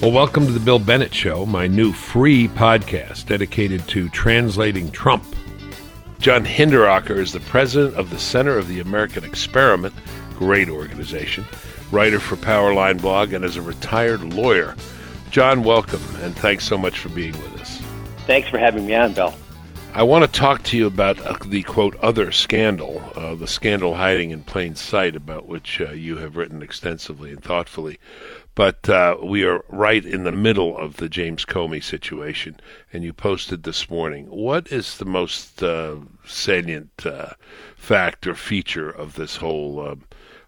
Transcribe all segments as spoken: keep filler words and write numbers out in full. Well, welcome to the Bill Bennett Show, my new free podcast dedicated to translating Trump. John Hinderaker is the president of the Center of the American Experiment, great organization, writer for Powerline Blog, and is a retired lawyer. John, welcome, and thanks so much for being with us. Thanks for having me on, Bill. I want to talk to you about the, quote, other scandal, uh, the scandal hiding in plain sight, about which uh, you have written extensively and thoughtfully. But uh, we are right in the middle of the James Comey situation, and you posted this morning. What is the most uh, salient uh, fact or feature of this whole uh,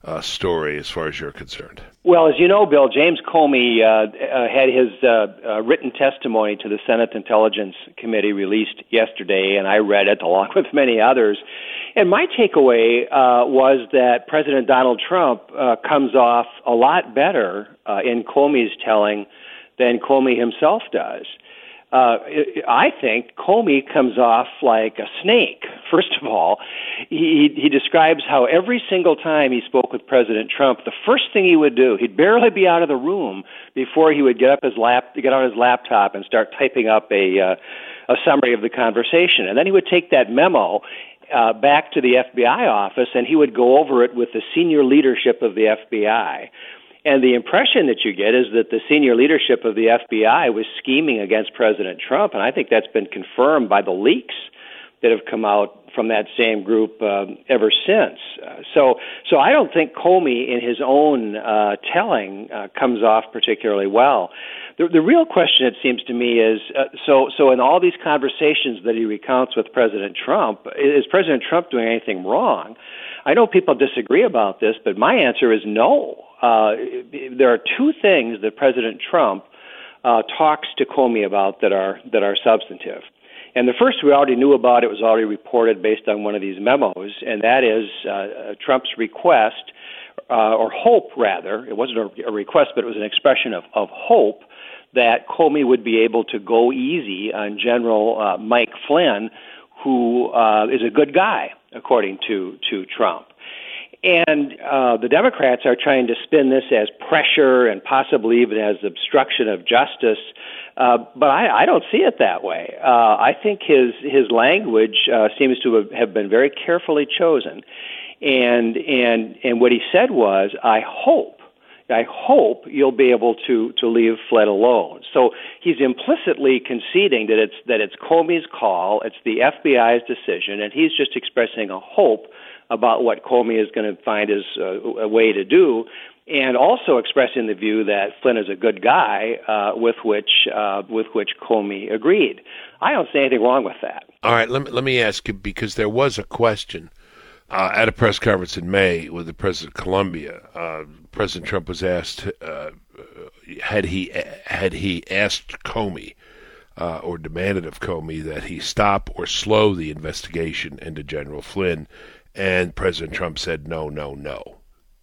uh, story as far as you're concerned? Well, as you know, Bill, James Comey uh, uh, had his uh, uh, written testimony to the Senate Intelligence Committee released yesterday, and I read it along with many others. And my takeaway uh, was that President Donald Trump uh, comes off a lot better uh, in Comey's telling than Comey himself does. Uh, I think Comey comes off like a snake. First of all, he, he describes how every single time he spoke with President Trump, the first thing he would do, he'd barely be out of the room before he would get up his lap, get on his laptop and start typing up a uh, a summary of the conversation, and then he would take that memo uh, back to the F B I office and he would go over it with the senior leadership of the F B I. And the impression that you get is that the senior leadership of the F B I was scheming against President Trump, and I think that's been confirmed by the leaks that have come out from that same group uh, ever since. Uh, so so I don't think Comey, in his own uh, telling, uh, comes off particularly well. The, the real question, it seems to me, is uh, so so in all these conversations that he recounts with President Trump, is President Trump doing anything wrong? I know people disagree about this, but my answer is no. Uh, there are two things that President Trump uh, talks to Comey about that are that are substantive. And the first we already knew about, it was already reported based on one of these memos, and that is uh, Trump's request, uh, or hope rather, it wasn't a, a request, but it was an expression of, of hope that Comey would be able to go easy on General uh, Mike Flynn, who uh, is a good guy, according to, to Trump. And uh, the Democrats are trying to spin this as pressure and possibly even as obstruction of justice, uh, but I, I don't see it that way. Uh, I think his his language uh, seems to have been very carefully chosen, and and and what he said was, "I hope, I hope you'll be able to to leave Flynn alone." So he's implicitly conceding that it's that it's Comey's call, it's the F B I's decision, and he's just expressing a hope about what Comey is going to find his uh, way to do, and also expressing the view that Flynn is a good guy, uh, with which uh, with which Comey agreed. I don't see anything wrong with that. All right, let me, let me ask you, because there was a question uh, at a press conference in May with the President of Colombia. Uh, President Trump was asked, uh, had he had he asked Comey Uh, or demanded of Comey that he stop or slow the investigation into General Flynn, and President Trump said no, no, no.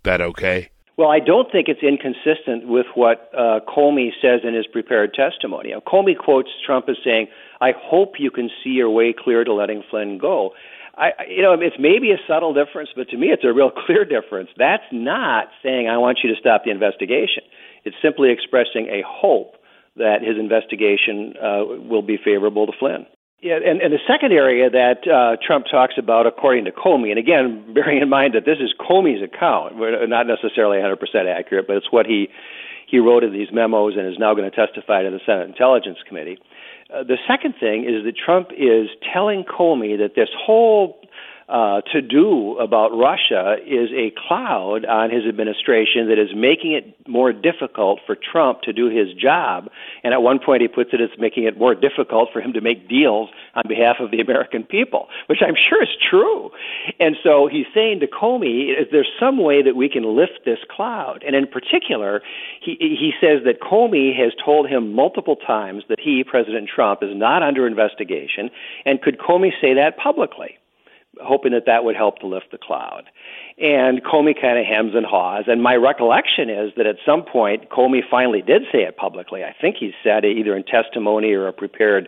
That okay? Well, I don't think it's inconsistent with what uh, Comey says in his prepared testimony. Now, Comey quotes Trump as saying, "I hope you can see your way clear to letting Flynn go." I, you know, it's maybe a subtle difference, but to me it's a real clear difference. That's not saying, "I want you to stop the investigation." It's simply expressing a hope that his investigation uh, will be favorable to Flynn. Yeah, and, and the second area that uh, Trump talks about, according to Comey, and again, bearing in mind that this is Comey's account, we're not necessarily one hundred percent accurate, but it's what he, he wrote in these memos and is now going to testify to the Senate Intelligence Committee. Uh, the second thing is that Trump is telling Comey that this whole uh, to-do about Russia is a cloud on his administration that is making it more difficult for Trump to do his job. And at one point he puts it as making it more difficult for him to make deals on behalf of the American people, which I'm sure is true. And so he's saying to Comey, is there some way that we can lift this cloud? And in particular, he, he says that Comey has told him multiple times that he, President Trump, is not under investigation, and could Comey say that publicly, hoping that that would help to lift the cloud. And Comey kind of hems and haws, and my recollection is that at some point Comey finally did say it publicly. I think he said it either in testimony or a prepared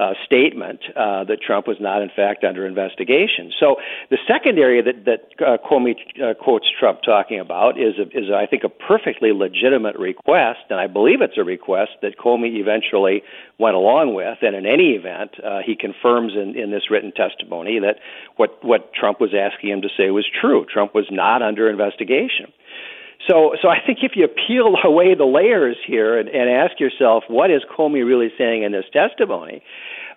uh, statement uh, that Trump was not, in fact, under investigation. So the second area that, that uh, Comey uh, quotes Trump talking about is, a, is a, I think, a perfectly legitimate request, and I believe it's a request that Comey eventually went along with, and in any event, uh, he confirms in, in this written testimony that what, what Trump was asking him to say was true. Trump was not under investigation. So so I think if you peel away the layers here and, and ask yourself, what is Comey really saying in this testimony?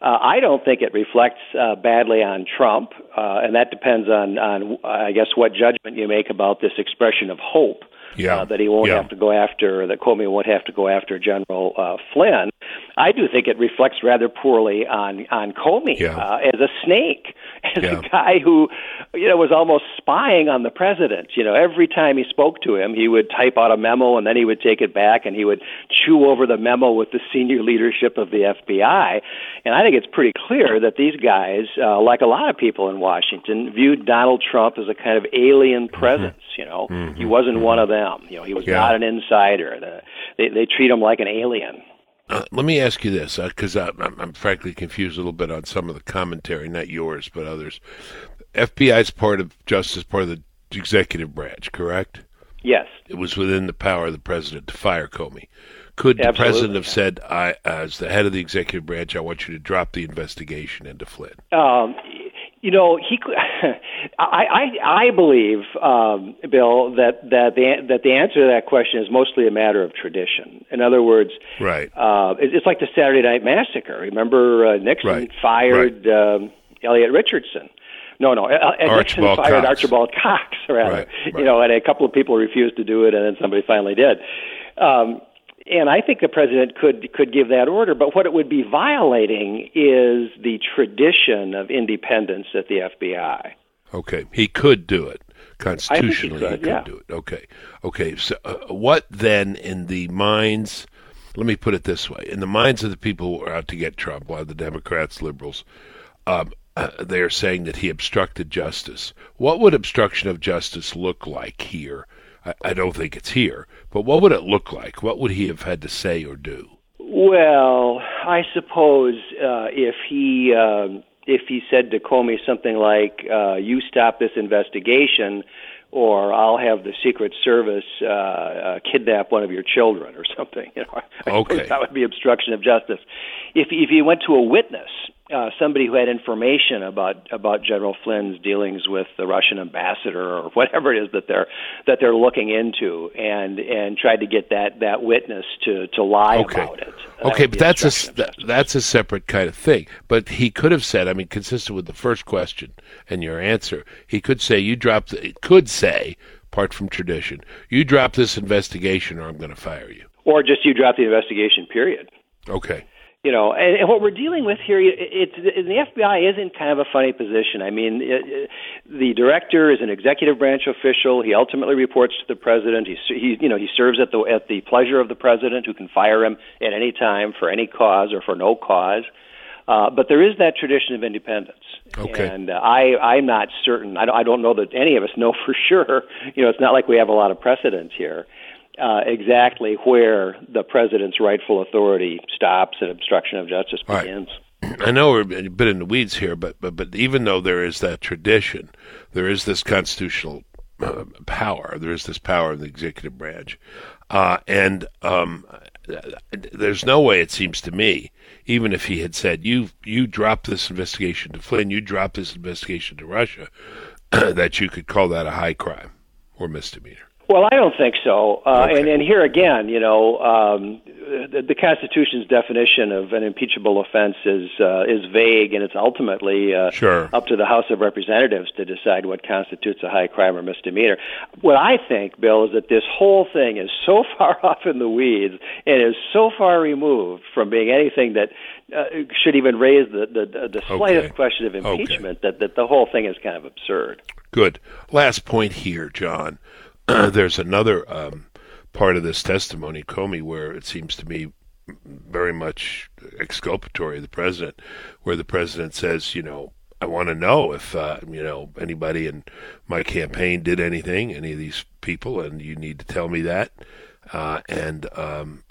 Uh, I don't think it reflects uh, badly on Trump, uh, and that depends on, on, I guess, what judgment you make about this expression of hope. Yeah. Uh, that he won't yeah. have to go after, that Comey won't have to go after General uh, Flynn. I do think it reflects rather poorly on, on Comey yeah. uh, as a snake, as yeah. a guy who, you know, was almost spying on the president. You know, every time he spoke to him, he would type out a memo and then he would take it back and he would chew over the memo with the senior leadership of the F B I. And I think it's pretty clear that these guys, uh, like a lot of people in Washington, viewed Donald Trump as a kind of alien presence. Mm-hmm. You know, mm-hmm. he wasn't mm-hmm. one of them. You know, he was yeah. not an insider. They, they treat him like an alien. Uh, let me ask you this, because uh, I'm, I'm frankly confused a little bit on some of the commentary, not yours, but others. F B I is part of justice, part of the executive branch, correct? Yes. It was within the power of the president to fire Comey. Could the Absolutely. president have said, "I, as the head of the executive branch, I want you to drop the investigation into Flynn"? Um You know, he. I, I, I believe, um, Bill, that that the that the answer to that question is mostly a matter of tradition. In other words, right? Uh, it, it's like the Saturday Night Massacre. Remember, uh, Nixon right. fired right. Um, Elliot Richardson. No, no. Nixon fired Cox. Archibald Cox, rather. Right, right. You know, and a couple of people refused to do it, and then somebody finally did. Um, And I think the president could could give that order, but what it would be violating is the tradition of independence at the F B I. Okay, he could do it. Constitutionally, I think he could, he could yeah. do it. Okay, okay. So uh, what then in the minds, let me put it this way, in the minds of the people who are out to get Trump, a lot of the Democrats, liberals, um, uh, they are saying that he obstructed justice. What would obstruction of justice look like here? I don't think it's here, but what would it look like? What would he have had to say or do? Well, I suppose uh, if he uh, if he said to Comey something like, uh, "You stop this investigation, or I'll have the Secret Service uh, uh, kidnap one of your children," or something, you know, I okay, that would be obstruction of justice. If if he went to a witness, Uh, somebody who had information about, about General Flynn's dealings with the Russian ambassador or whatever it is that they're that they're looking into, and and tried to get that, that witness to, to lie okay. about it. That okay, but that's a that, that's a separate kind of thing. But he could have said, I mean, consistent with the first question and your answer, he could say, "You dropped." The, it could say, apart from tradition, "You drop this investigation, or I'm going to fire you." Or just, "You drop the investigation. Period." Okay. You know, and, and what we're dealing with here, it's it, the F B I is in kind of a funny position. I mean, it, it, the director is an executive branch official. He ultimately reports to the president. He, he, you know, he serves at the at the pleasure of the president, who can fire him at any time for any cause or for no cause. Uh, but there is that tradition of independence. Okay. And uh, I, I'm not certain. I don't, I don't know that any of us know for sure. You know, it's not like we have a lot of precedent here. Uh, exactly where the president's rightful authority stops and obstruction of justice begins. Right. I know we're a bit in the weeds here, but, but but even though there is that tradition, there is this constitutional uh, power, there is this power in the executive branch, uh, and um, there's no way, it seems to me, even if he had said, you you drop this investigation to Flynn, you drop this investigation to Russia, that you could call that a high crime or misdemeanor. Well, I don't think so. Uh, okay. and, and here again, you know, um, the, the Constitution's definition of an impeachable offense is uh, is vague, and it's ultimately uh, sure. up to the House of Representatives to decide what constitutes a high crime or misdemeanor. What I think, Bill, is that this whole thing is so far off in the weeds and is so far removed from being anything that uh, should even raise the, the, the slightest okay. question of impeachment okay. that, that the whole thing is kind of absurd. Good. Last point here, John. Uh, there's another um, part of this testimony, Comey, where it seems to me very much exculpatory of the president, where the president says, you know, I want to know if, uh, you know, anybody in my campaign did anything, any of these people, and you need to tell me that. Uh, and um,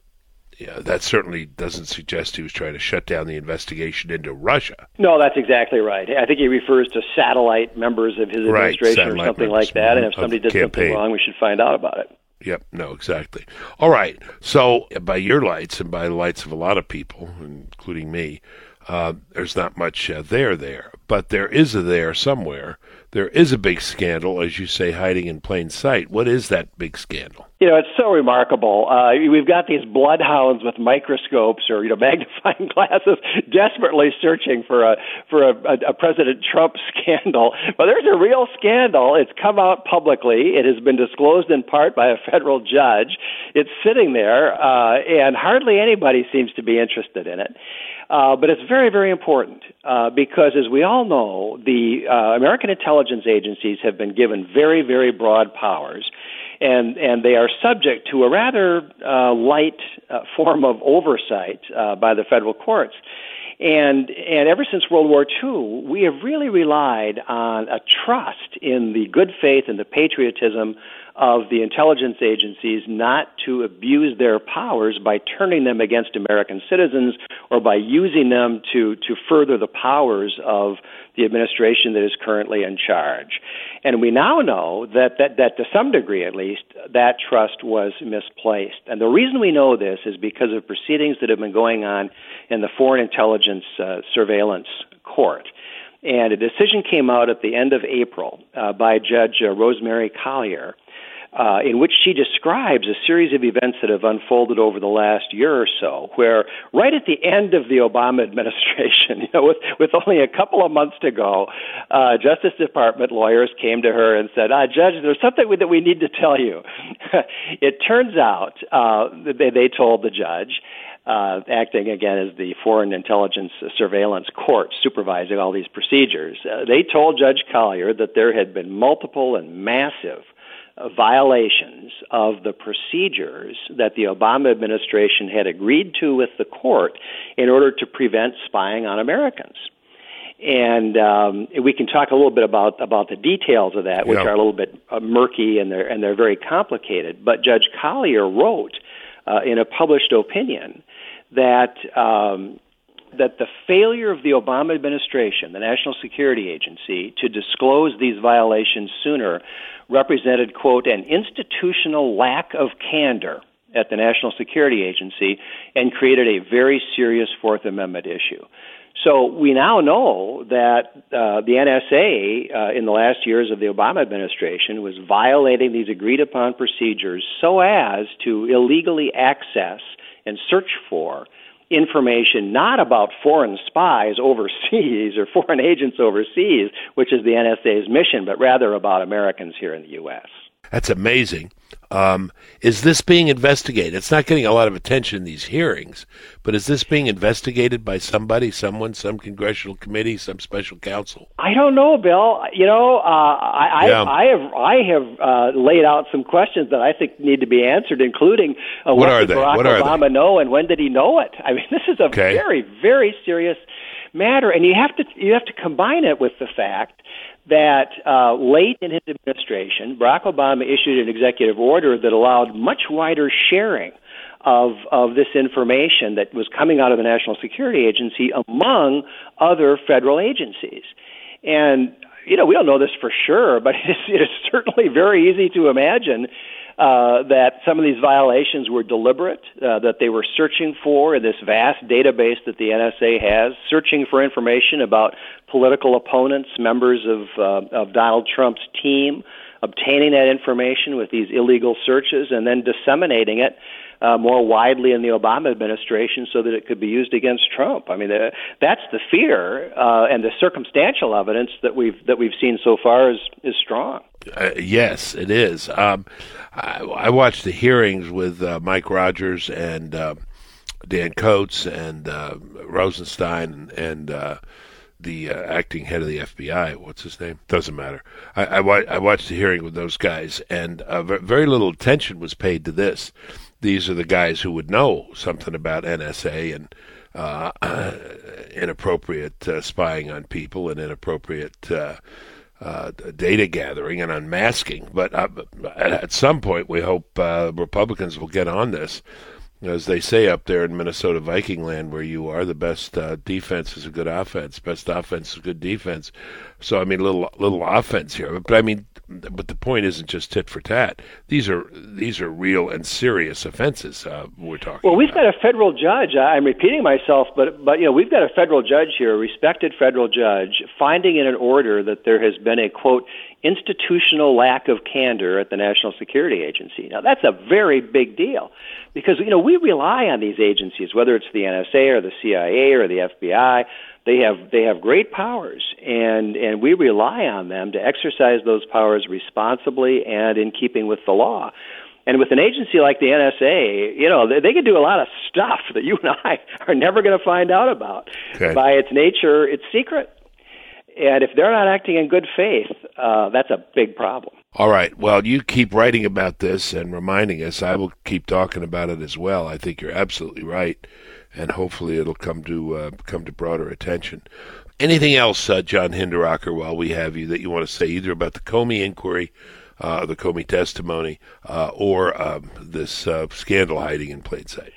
uh, that certainly doesn't suggest he was trying to shut down the investigation into Russia. No, that's exactly right. I think he refers to satellite members of his administration right, or something like that. And if somebody did campaign. something wrong, we should find out about it. Yep. No, exactly. All right. So by your lights and by the lights of a lot of people, including me, uh, there's not much uh, there there. But there is a there somewhere. There is a big scandal, as you say, hiding in plain sight. What is that big scandal? You know, it's so remarkable. Uh, we've got these bloodhounds with microscopes or, you know, magnifying glasses desperately searching for a for a, a President Trump scandal. But there's a real scandal. It's come out publicly. It has been disclosed in part by a federal judge. It's sitting there, uh, and hardly anybody seems to be interested in it. Uh, but it's very, very important uh, because, as we all know, the uh, American intelligence agencies have been given very, very broad powers, and, and they are subject to a rather uh, light uh, form of oversight uh, by the federal courts. And and ever since World War Two, we have really relied on a trust in the good faith and the patriotism of the intelligence agencies not to abuse their powers by turning them against American citizens or by using them to, to further the powers of the administration that is currently in charge. And we now know that, that, that to some degree at least, that trust was misplaced. And the reason we know this is because of proceedings that have been going on in the Foreign Intelligence uh, Surveillance Court. And a decision came out at the end of April uh, by Judge uh, Rosemary Collyer, Uh, in which she describes a series of events that have unfolded over the last year or so, where right at the end of the Obama administration, you know, with, with only a couple of months to go, uh, Justice Department lawyers came to her and said, ah, Judge, there's something we, that we need to tell you. It turns out uh, that they, they told the judge, Uh, acting again as the Foreign Intelligence Surveillance Court supervising all these procedures, uh, they told Judge Collyer that there had been multiple and massive uh, violations of the procedures that the Obama administration had agreed to with the court in order to prevent spying on Americans. And um, we can talk a little bit about, about the details of that, which yeah. are a little bit uh, murky and they're, and they're very complicated. But Judge Collyer wrote uh, in a published opinion that um, that the failure of the Obama administration, the National Security Agency, to disclose these violations sooner represented, quote, an institutional lack of candor at the National Security Agency and created a very serious Fourth Amendment issue. So we now know that uh, the N S A, uh, in the last years of the Obama administration, was violating these agreed-upon procedures so as to illegally access and search for information not about foreign spies overseas or foreign agents overseas, which is the N S A's mission, but rather about Americans here in the U S. That's amazing. Um, is this being investigated? It's not getting a lot of attention in these hearings, but is this being investigated by somebody, someone, some congressional committee, some special counsel? I don't know, Bill. You know, uh, I, yeah. I, I have I have uh, laid out some questions that I think need to be answered, including uh, what, what did they? Barack what Obama they? know and when did he know it? I mean, this is a okay. very, very serious matter, and you have to you have to combine it with the fact that uh, late in his administration, Barack Obama issued an executive order that allowed much wider sharing of of this information that was coming out of the National Security Agency among other federal agencies. And, you know, we don't know this for sure, but it is, it is certainly very easy to imagine Uh, that some of these violations were deliberate, uh, that they were searching for in this vast database that the N S A has, searching for information about political opponents, members of, uh, of Donald Trump's team, obtaining that information with these illegal searches and then disseminating it uh, more widely in the Obama administration so that it could be used against Trump. I mean, uh, that's the fear, uh, and the circumstantial evidence that we've that we've seen so far is, is strong. Uh, yes, it is. Um, I, I watched the hearings with uh, Mike Rogers and uh, Dan Coats and uh, Rosenstein and uh, the uh, acting head of the F B I. What's his name? Doesn't matter. I, I, wa- I watched the hearing with those guys, and uh, v- very little attention was paid to this. These are the guys who would know something about N S A and uh, uh, inappropriate uh, spying on people and inappropriate Uh, Uh, data gathering and unmasking. But uh, at some point, we hope uh, Republicans will get on this as they say up there in Minnesota Viking land where you are, the best uh, defense is a good offense. Best offense is a good defense. So, I mean, little little offense here. But, but I mean, but the point isn't just tit for tat. These are these are real and serious offenses uh, we're talking Well, we've about. got a federal judge. I'm repeating myself, but, but, you know, we've got a federal judge here, a respected federal judge, finding in an order that there has been a, quote, institutional lack of candor at the National Security Agency. Now, that's a very big deal because, you know, we rely on these agencies, whether it's the N S A or the C I A or the F B I. They have they have great powers, and, and we rely on them to exercise those powers responsibly and in keeping with the law. And with an agency like the N S A, you know, they, they can do a lot of stuff that you and I are never going to find out about. Okay. By its nature, it's secret. And if they're not acting in good faith, uh, that's a big problem. All right. Well, you keep writing about this and reminding us. I will keep talking about it as well. I think you're absolutely right, and hopefully it'll come to uh, come to broader attention. Anything else, uh, John Hinderaker, while we have you, that you want to say either about the Comey inquiry, uh, the Comey testimony, uh, or um, this uh, scandal hiding in plain sight?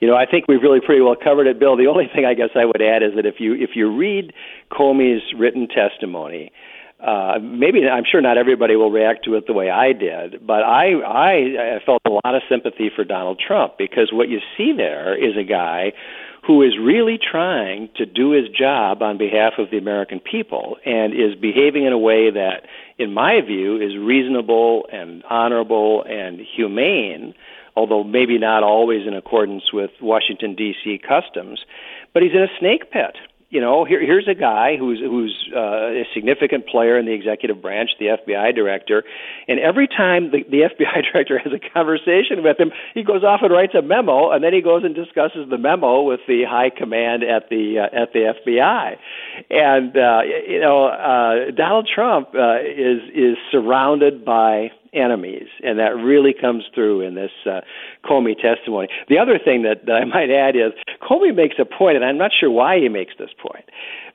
You know, I think we've really pretty well covered it, Bill. The only thing I guess I would add is that if you if you read Comey's written testimony, uh, maybe I'm sure not everybody will react to it the way I did, but I, I felt a lot of sympathy for Donald Trump because what you see there is a guy who is really trying to do his job on behalf of the American people and is behaving in a way that, in my view, is reasonable and honorable and humane, although maybe not always in accordance with Washington, D C customs. But he's in a snake pit. You know, here, here's a guy who's, who's uh, a significant player in the executive branch, the F B I director, and every time the, the F B I director has a conversation with him, he goes off and writes a memo, and then he goes and discusses the memo with the high command at the uh, at the F B I. And, uh, you know, uh, Donald Trump uh, is is surrounded by enemies, and that really comes through in this uh, Comey testimony. The other thing that, that I might add is Comey makes a point, and I'm not sure why he makes this point,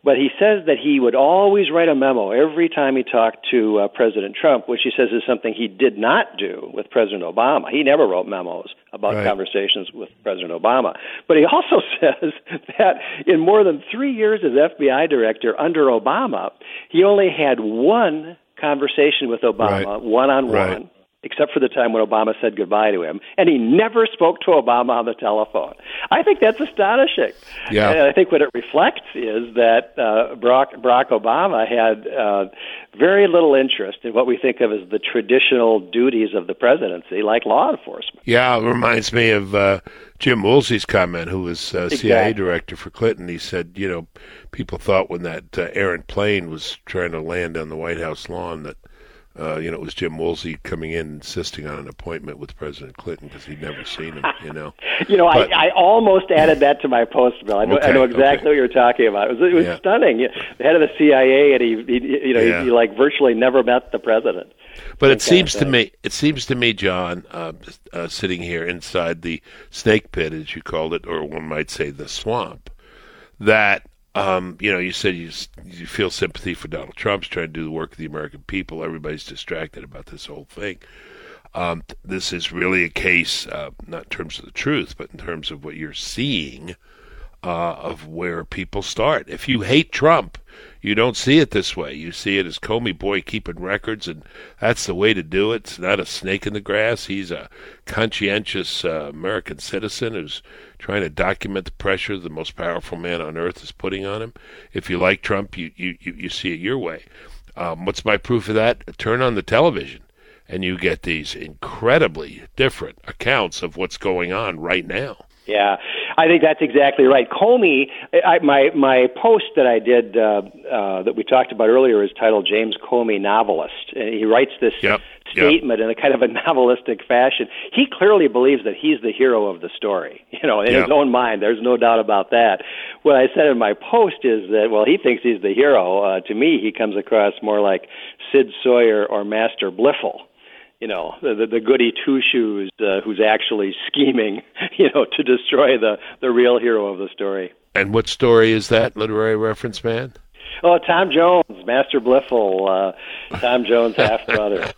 but he says that he would always write a memo every time he talked to uh, President Trump, which he says is something he did not do with President Obama. He never wrote memos about right. conversations with President Obama. But he also says that in more than three years as F B I director under Obama, he only had one conversation with Obama, right. one-on-one, right. except for the time when Obama said goodbye to him, and he never spoke to Obama on the telephone. I think that's astonishing. Yeah. And I think what it reflects is that uh, Barack, Barack Obama had uh, very little interest in what we think of as the traditional duties of the presidency, like law enforcement. Yeah, it reminds me of uh, Jim Woolsey's comment, who was uh, exactly. C I A director for Clinton. He said, you know, people thought when that uh, errant plane was trying to land on the White House lawn that, Uh, you know, it was Jim Woolsey coming in insisting on an appointment with President Clinton because he'd never seen him, you know. you know, but, I, I almost added that to my post, Bill. I know, okay, I know exactly okay. what you're talking about. It was, it was yeah. stunning. The head of the C I A, and he, he you know, yeah. he, he like virtually never met the president. But it seems to me, it seems to me, John, uh, uh, sitting here inside the snake pit, as you called it, or one might say the swamp, that Um, you know, you said you you feel sympathy for Donald Trump's trying to do the work of the American people. Everybody's distracted about this whole thing. Um, this is really a case, uh, not in terms of the truth, but in terms of what you're seeing, uh, of where people start. If you hate Trump, you don't see it this way. You see it as Comey boy keeping records, and that's the way to do it. It's not a snake in the grass. He's a conscientious uh, American citizen who's trying to document the pressure the most powerful man on earth is putting on him. If you like Trump, you, you, you, you see it your way. Um, what's my proof of that? Turn on the television, and you get these incredibly different accounts of what's going on right now. Yeah, I think that's exactly right. Comey, I, my my post that I did uh, uh, that we talked about earlier is titled James Comey Novelist. And he writes this yep, statement yep. in a kind of a novelistic fashion. He clearly believes that he's the hero of the story. You know, in yep. his own mind, there's no doubt about that. What I said in my post is that, well, he thinks he's the hero. Uh, to me, he comes across more like Sid Sawyer or Master Bliffle. You know, the the goody two-shoes uh, who's actually scheming, you know, to destroy the, the real hero of the story. And what story is that, literary reference man? Oh, Tom Jones, Master Bliffle, uh, Tom Jones' half-brother.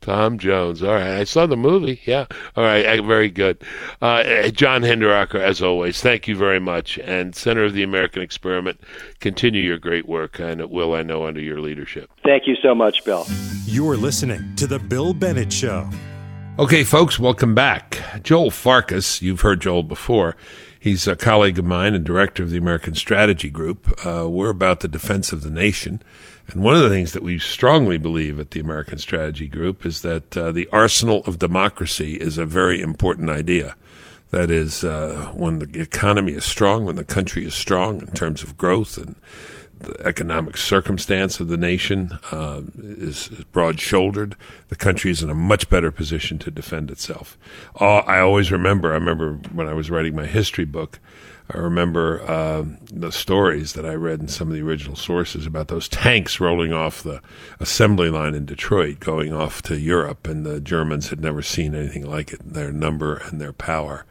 Tom Jones. All right. I saw the movie. Yeah. All right. Very good. Uh, John Hinderaker, as always, thank you very much. And Center of the American Experiment, continue your great work, and it will, I know, under your leadership. Thank you so much, Bill. You're listening to The Bill Bennett Show. Okay, folks, welcome back. Joel Farkas, you've heard Joel before. He's a colleague of mine and director of the American Strategy Group. Uh, we're about the defense of the nation. And one of the things that we strongly believe at the American Strategy Group is that uh, the arsenal of democracy is a very important idea. That is, uh, when the economy is strong, when the country is strong in terms of growth and the economic circumstance of the nation uh, is broad-shouldered, the country is in a much better position to defend itself. Uh, I always remember, I remember when I was writing my history book, I remember uh, the stories that I read in some of the original sources about those tanks rolling off the assembly line in Detroit, going off to Europe, and the Germans had never seen anything like it, their number and their power.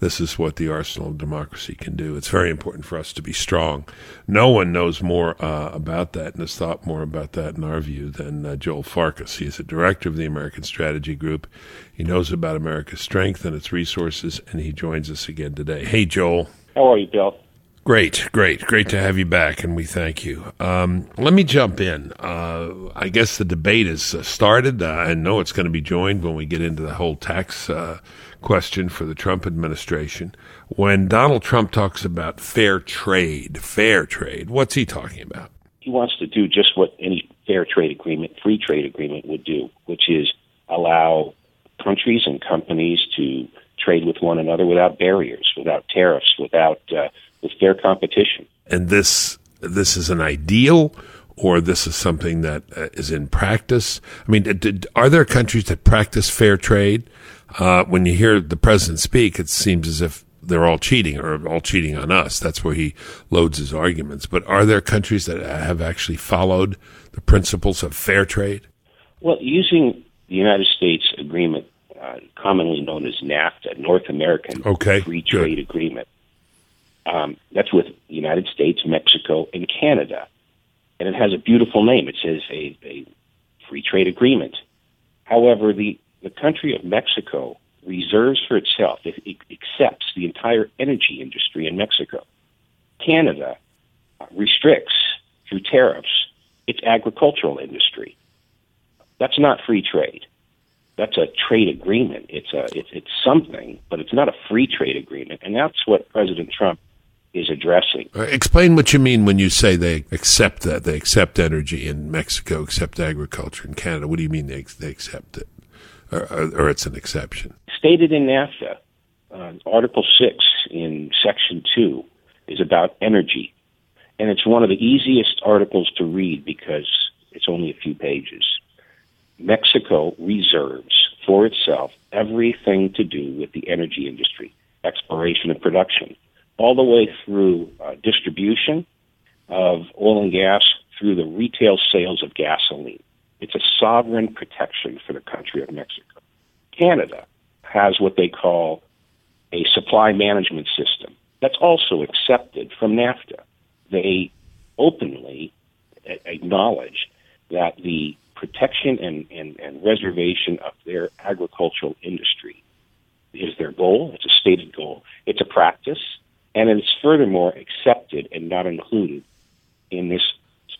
This is what the arsenal of democracy can do. It's very important for us to be strong. No one knows more uh, about that and has thought more about that, in our view, than uh, Joel Farkas. He is a director of the American Strategy Group. He knows about America's strength and its resources, and he joins us again today. Hey, Joel. How are you, Bill? Great, great, great to have you back, and we thank you. Um, let me jump in. Uh, I guess the debate is uh, started. Uh, I know it's going to be joined when we get into the whole tax uh, question for the Trump administration. When Donald Trump talks about fair trade, fair trade, what's he talking about? He wants to do just what any fair trade agreement, free trade agreement would do, which is allow countries and companies to trade with one another without barriers, without tariffs, without... Uh, with fair competition. And this this is an ideal, or this is something that uh, is in practice? I mean, did, are there countries that practice fair trade? Uh, when you hear the president speak, it seems as if they're all cheating, or all cheating on us. That's where he loads his arguments. But are there countries that have actually followed the principles of fair trade? Well, using the United States agreement, uh, commonly known as NAFTA, North American okay, Free Trade good. Agreement, Um, that's with the United States, Mexico, and Canada. And it has a beautiful name. It says a, a free trade agreement. However, the, the country of Mexico reserves for itself, it, it accepts the entire energy industry in Mexico. Canada restricts, through tariffs, its agricultural industry. That's not free trade. That's a trade agreement. It's, a, it's, it's something, but it's not a free trade agreement. And that's what President Trump is addressing. Uh, explain what you mean when you say they accept that. They accept energy in Mexico, accept agriculture in Canada. What do you mean they they accept it, or, or, or it's an exception? Stated in NAFTA, uh, Article six in Section two is about energy. And it's one of the easiest articles to read because it's only a few pages. Mexico reserves for itself everything to do with the energy industry, exploration and production, all the way through uh, distribution of oil and gas, through the retail sales of gasoline. It's a sovereign protection for the country of Mexico. Canada has what they call a supply management system. That's also accepted from NAFTA. They openly acknowledge that the protection and, and, and reservation of their agricultural industry is their goal. It's a stated goal. It's a practice, and it's furthermore accepted and not included in this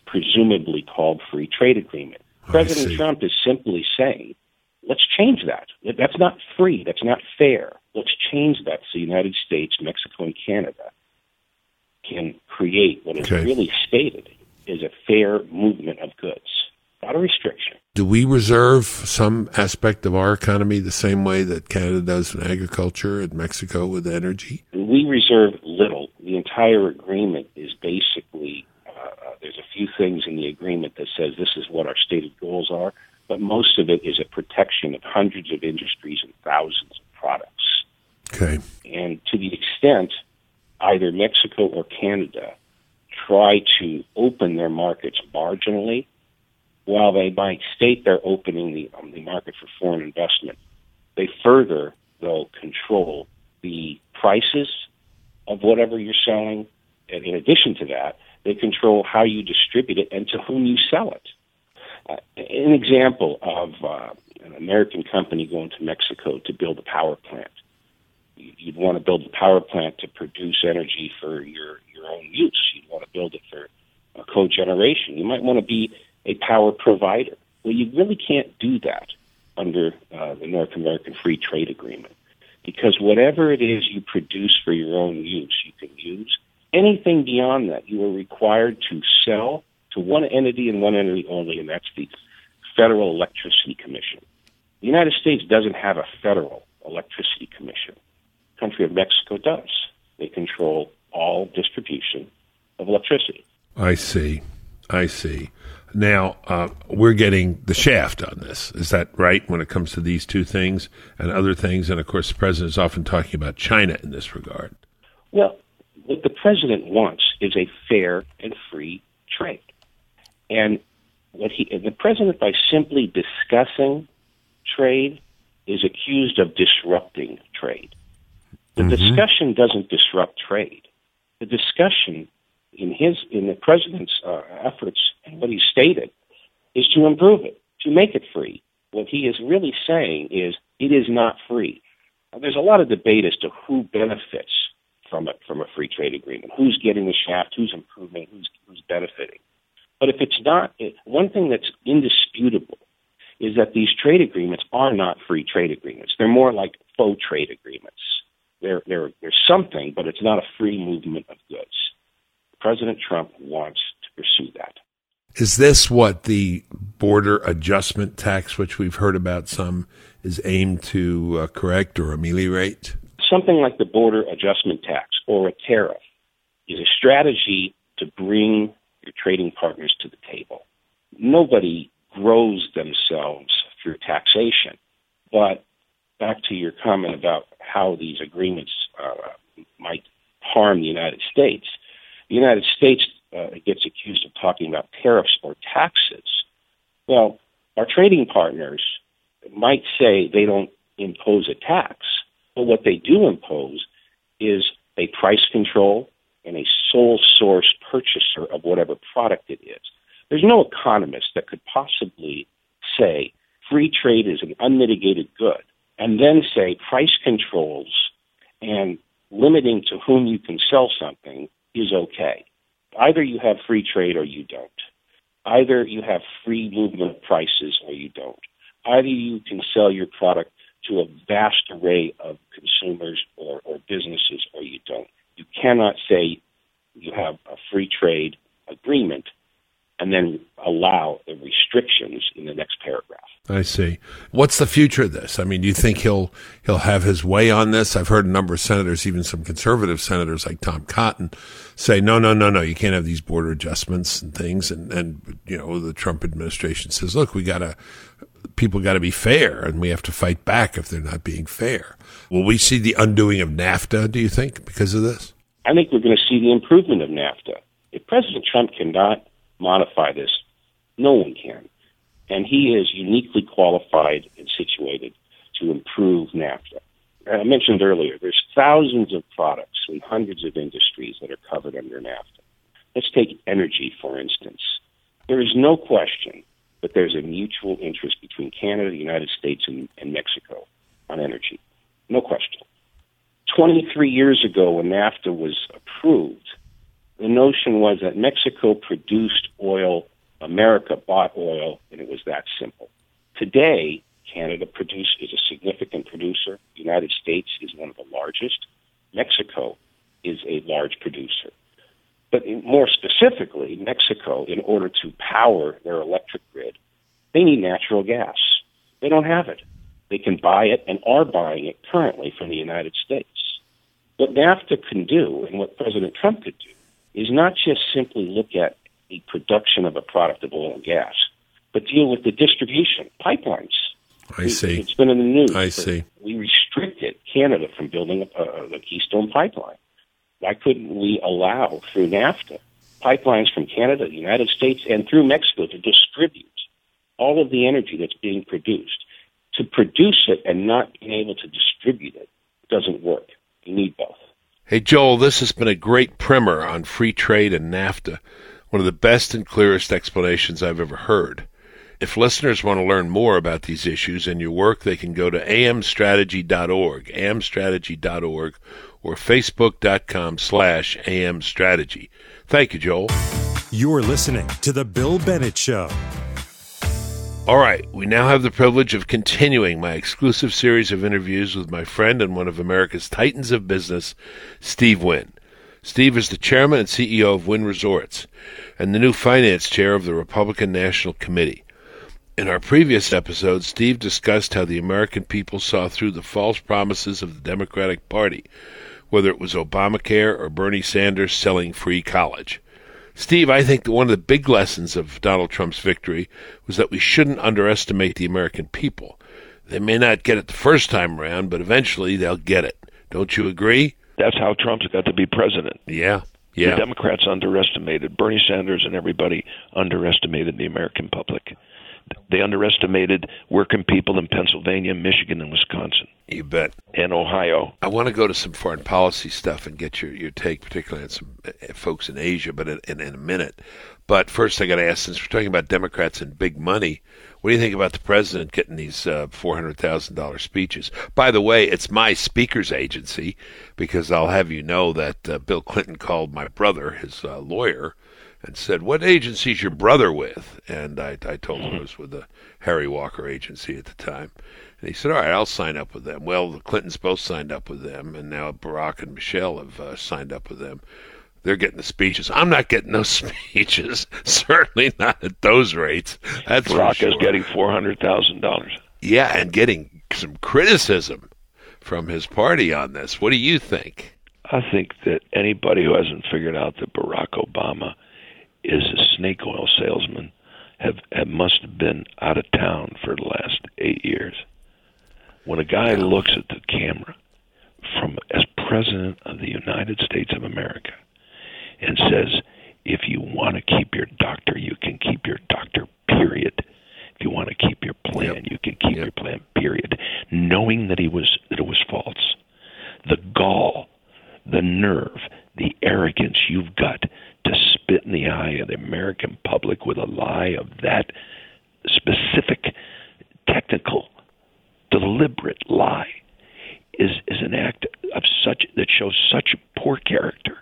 presumably called free trade agreement. Oh, President Trump is simply saying, let's change that. That's not free. That's not fair. Let's change that so the United States, Mexico, and Canada can create what is okay. really stated is a fair movement of goods. Not a restriction. Do we reserve some aspect of our economy the same way that Canada does in agriculture and Mexico with energy? We reserve little. The entire agreement is basically, uh, there's a few things in the agreement that says this is what our stated goals are, but most of it is a protection of hundreds of industries and thousands of products. Okay. And to the extent either Mexico or Canada try to open their markets marginally, while they might state they're opening the, um, the market for foreign investment, they further, though, control the prices of whatever you're selling. And in addition to that, they control how you distribute it and to whom you sell it. Uh, an example of uh, an American company going to Mexico to build a power plant. You'd want to build a power plant to produce energy for your, your own use. You'd want to build it for a cogeneration. You might want to be a power provider. Well, you really can't do that under uh, the North American Free Trade Agreement, because whatever it is you produce for your own use, you can use. Anything beyond that, you are required to sell to one entity and one entity only, and that's the Federal Electricity Commission. The United States doesn't have a Federal Electricity Commission. The country of Mexico does. They control all distribution of electricity. I see. I see. Now, uh, we're getting the shaft on this. Is that right, when it comes to these two things and other things? And, of course, the president is often talking about China in this regard. Well, what the president wants is a fair and free trade. And what he, the president, by simply discussing trade, is accused of disrupting trade. The mm-hmm. discussion doesn't disrupt trade. The discussion in his in the president's uh, efforts and what he stated is to improve it, to make it free. What he is really saying is it is not free. Now, there's a lot of debate as to who benefits from a, from a free trade agreement, who's getting the shaft, who's improving, who's, who's benefiting. But if it's not, it, one thing that's indisputable is that these trade agreements are not free trade agreements. They're more like faux trade agreements. They're, they're, they're something, but it's not a free movement of goods. President Trump wants to pursue that. Is this what the border adjustment tax, which we've heard about some, is aimed to uh, correct or ameliorate? Something like the border adjustment tax or a tariff is a strategy to bring your trading partners to the table. Nobody grows themselves through taxation. But back to your comment about how these agreements uh, might harm the United States, the United States uh, gets accused of talking about tariffs or taxes. Well, our trading partners might say they don't impose a tax, but what they do impose is a price control and a sole source purchaser of whatever product it is. There's no economist that could possibly say free trade is an unmitigated good and then say price controls and limiting to whom you can sell something is okay. Either you have free trade or you don't. Either you have free movement of prices or you don't. Either you can sell your product to a vast array of consumers or, or businesses or you don't. You cannot say you have a free trade agreement and then allow the restrictions in the next paragraph. I see. What's the future of this? I mean, do you think he'll he'll have his way on this? I've heard a number of senators, even some conservative senators like Tom Cotton, say, no, no, no, no, you can't have these border adjustments and things. And, and you know, the Trump administration says, look, we got to, people got to be fair, and we have to fight back if they're not being fair. Will we see the undoing of NAFTA, do you think, because of this? I think we're going to see the improvement of NAFTA. If President Trump cannot modify this, no one can. And he is uniquely qualified and situated to improve NAFTA. I mentioned earlier, there's thousands of products and hundreds of industries that are covered under NAFTA. Let's take energy, for instance. There is no question that there's a mutual interest between Canada, the United States, and, and Mexico on energy. No question. twenty-three years ago, when NAFTA was approved, the notion was that Mexico produced oil, America bought oil, and it was that simple. Today, Canada produce, is a significant producer. The United States is one of the largest. Mexico is a large producer. But in, more specifically, Mexico, in order to power their electric grid, they need natural gas. They don't have it. They can buy it and are buying it currently from the United States. What NAFTA can do and what President Trump could do is not just simply look at the production of a product of oil and gas, but deal with the distribution, pipelines. I see. It's been in the news. I see. We restricted Canada from building uh, the Keystone pipeline. Why couldn't we allow, through NAFTA, pipelines from Canada, the United States, and through Mexico to distribute all of the energy that's being produced? To produce it and not being able to distribute it doesn't work. You need both. Hey, Joel, this has been a great primer on free trade and NAFTA, one of the best and clearest explanations I've ever heard. If listeners want to learn more about these issues and your work, they can go to a m strategy dot org, a m strategy dot org, or facebook.com slash amstrategy. Thank you, Joel. You're listening to The Bill Bennett Show. All right, we now have the privilege of continuing my exclusive series of interviews with my friend and one of America's titans of business, Steve Wynn. Steve is the chairman and C E O of Wynn Resorts and the new finance chair of the Republican National Committee. In our previous episode, Steve discussed how the American people saw through the false promises of the Democratic Party, whether it was Obamacare or Bernie Sanders selling free college. Steve, I think that one of the big lessons of Donald Trump's victory was that we shouldn't underestimate the American people. They may not get it the first time around, but eventually they'll get it. Don't you agree? That's how Trump's got to be president. Yeah, yeah. The Democrats underestimated. Bernie Sanders and everybody underestimated the American public. They underestimated working people in Pennsylvania, Michigan, and Wisconsin. You bet. And Ohio. I want to go to some foreign policy stuff and get your, your take, particularly on some folks in Asia, but in, in, in a minute. But first I got to ask, since we're talking about Democrats and big money, what do you think about the president getting these uh, four hundred thousand dollars speeches? By the way, it's my speaker's agency, because I'll have you know that uh, Bill Clinton called my brother, his uh, lawyer, and said, what agency is your brother with? And I, I told him it was with the Harry Walker agency at the time. And he said, all right, I'll sign up with them. Well, the Clintons both signed up with them, and now Barack and Michelle have uh, signed up with them. They're getting the speeches. I'm not getting those speeches, certainly not at those rates. That's Barack sure. is getting four hundred thousand dollars. Yeah, and getting some criticism from his party on this. What do you think? I think that anybody who hasn't figured out that Barack Obama is a snake oil salesman have, have must have been out of town for the last eight years. When a guy looks at the camera from as president of the United States of America and says, if you want to keep your doctor, you can keep your doctor, period. If you want to keep your plan, yep. you can keep yep. your plan, period. Knowing that he was that it was false. The gall, the nerve, the arrogance you've got to spit in the eye of the American public with a lie of that specific, technical, deliberate lie is, is an act of such that shows such poor character,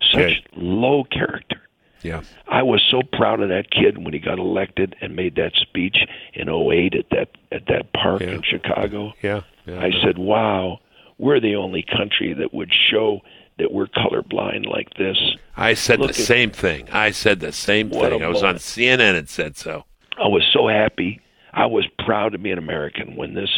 such okay. low character. Yeah, I was so proud of that kid when he got elected and made that speech in oh eight at that at that park yeah. in Chicago. Yeah, yeah I yeah. said, wow, we're the only country that would show that we're colorblind like this. I said Look the at, same thing. I said the same thing. I was moment. on C N N and said so. I was so happy. I was proud to be an American when this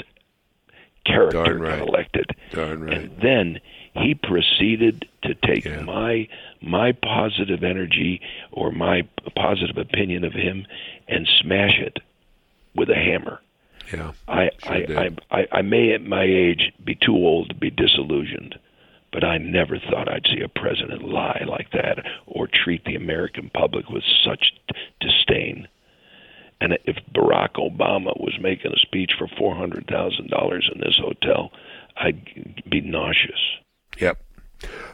character Darn right. got elected. Darn right. And then he proceeded to take yeah. my my positive energy or my positive opinion of him and smash it with a hammer. Yeah. I sure I, I, I I may at my age be too old to be disillusioned. But I never thought I'd see a president lie like that or treat the American public with such disdain. And if Barack Obama was making a speech for four hundred thousand dollars in this hotel, I'd be nauseous. Yep.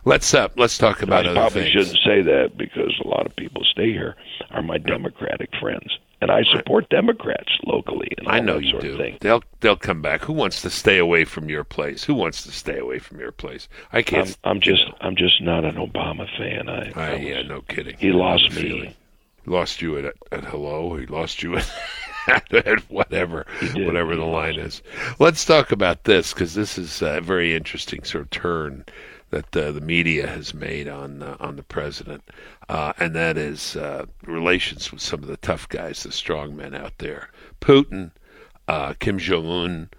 Let's uh, let's talk about other things. I probably shouldn't say that because a lot of people stay here are my Democratic friends. And I support Democrats locally. And I know you do. They'll they'll come back. Who wants to stay away from your place? Who wants to stay away from your place? I can't. I'm, I'm just I'm just not an Obama fan. I, I, I was, yeah, no kidding. He lost me. Feeling. Lost you at at hello. He lost you at, at whatever whatever the line is. Let's talk about this because this is a very interesting sort of turn that uh, the media has made on uh, on the president, uh, and that is uh, relations with some of the tough guys, the strong men out there. Putin, uh, Kim Jong Un,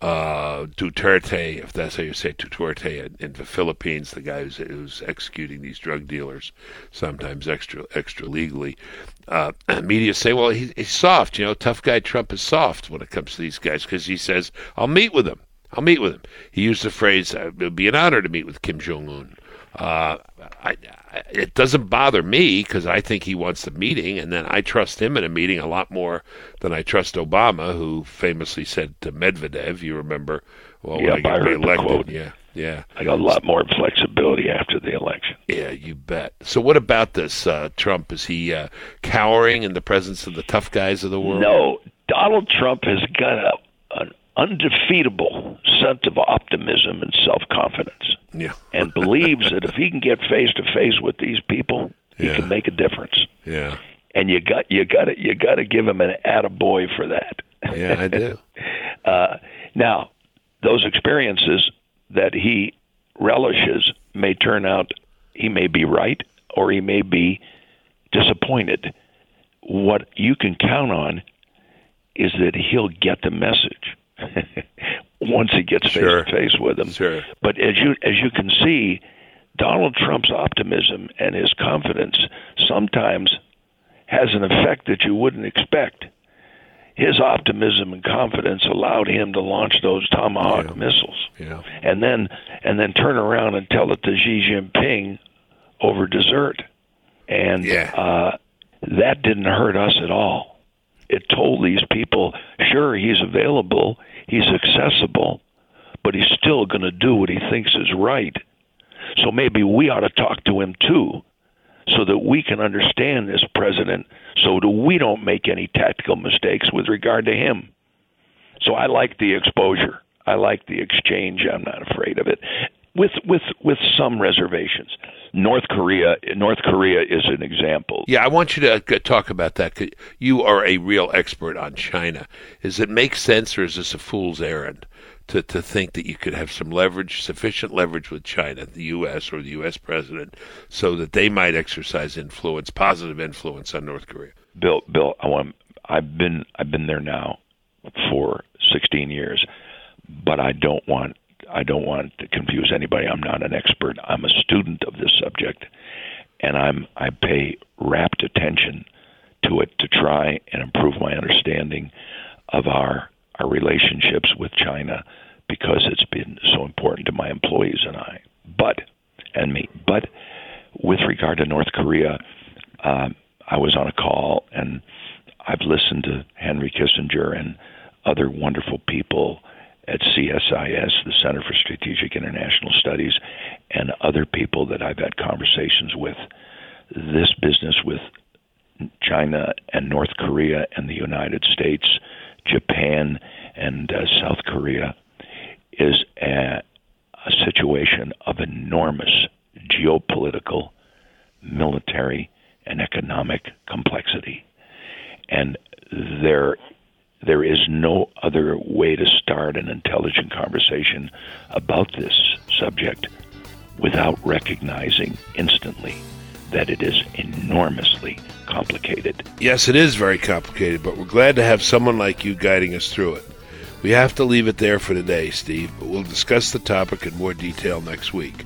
uh, Duterte, if that's how you say Duterte in, in the Philippines, the guy who's, who's executing these drug dealers, sometimes extra extra legally. Uh, media say, well, he, he's soft. You know, tough guy Trump is soft when it comes to these guys because he says, I'll meet with them. I'll meet with him. He used the phrase, it would be an honor to meet with Kim Jong Un. Uh, I, I, it doesn't bother me because I think he wants the meeting, and then I trust him in a meeting a lot more than I trust Obama, who famously said to Medvedev, you remember, well, yeah, when I got re-elected, yeah, Yeah. I got a lot more flexibility after the election. Yeah, you bet. So what about this, uh, Trump? Is he uh, cowering in the presence of the tough guys of the world? No. Donald Trump has got a, an undefeatable sense of optimism and self-confidence. Yeah. And believes that if he can get face-to-face with these people, he yeah. can make a difference. Yeah. And you got you got to you got to give him an attaboy for that. Yeah, I do. uh, now, those experiences that he relishes may turn out he may be right or he may be disappointed. What you can count on is that he'll get the message once he gets face to face with him. Sure. But as you as you can see, Donald Trump's optimism and his confidence sometimes has an effect that you wouldn't expect. His optimism and confidence allowed him to launch those Tomahawk yeah. missiles, yeah. and then and then turn around and tell it to Xi Jinping over dessert, and yeah. uh, that didn't hurt us at all. It told these people, sure, he's available, he's accessible, but he's still going to do what he thinks is right. So maybe we ought to talk to him too, so that we can understand this president, so that we don't make any tactical mistakes with regard to him. So I like the exposure. I like the exchange. I'm not afraid of it, with with with some reservations. North Korea, North Korea is an example. Yeah, I want you to talk about that. You are a real expert on China. Does it make sense, or is this a fool's errand to to think that you could have some leverage, sufficient leverage with China, the U S, or the U S president, so that they might exercise influence, positive influence on North Korea? Bill, Bill, I want, I've been I've been there now for sixteen years, but I don't want I don't want to confuse anybody. I'm not an expert. I'm a student of this subject, and I'm I pay rapt attention to it to try and improve my understanding of our. our relationships with China, because it's been so important to my employees and I, but, and me. But with regard to North Korea, um, I was on a call, and I've listened to Henry Kissinger and other wonderful people at C S I S, the Center for Strategic International Studies, and other people that I've had conversations with. This business with China and North Korea and the United States, Japan, and uh, South Korea is a, a situation of enormous geopolitical, military, and economic complexity. And there, there is no other way to start an intelligent conversation about this subject without recognizing instantly that it is enormously complicated. Yes, it is very complicated, but we're glad to have someone like you guiding us through it. We have to leave it there for today, Steve, but we'll discuss the topic in more detail next week.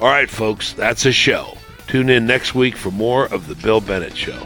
All right, folks, that's a show. Tune in next week for more of The Bill Bennett Show.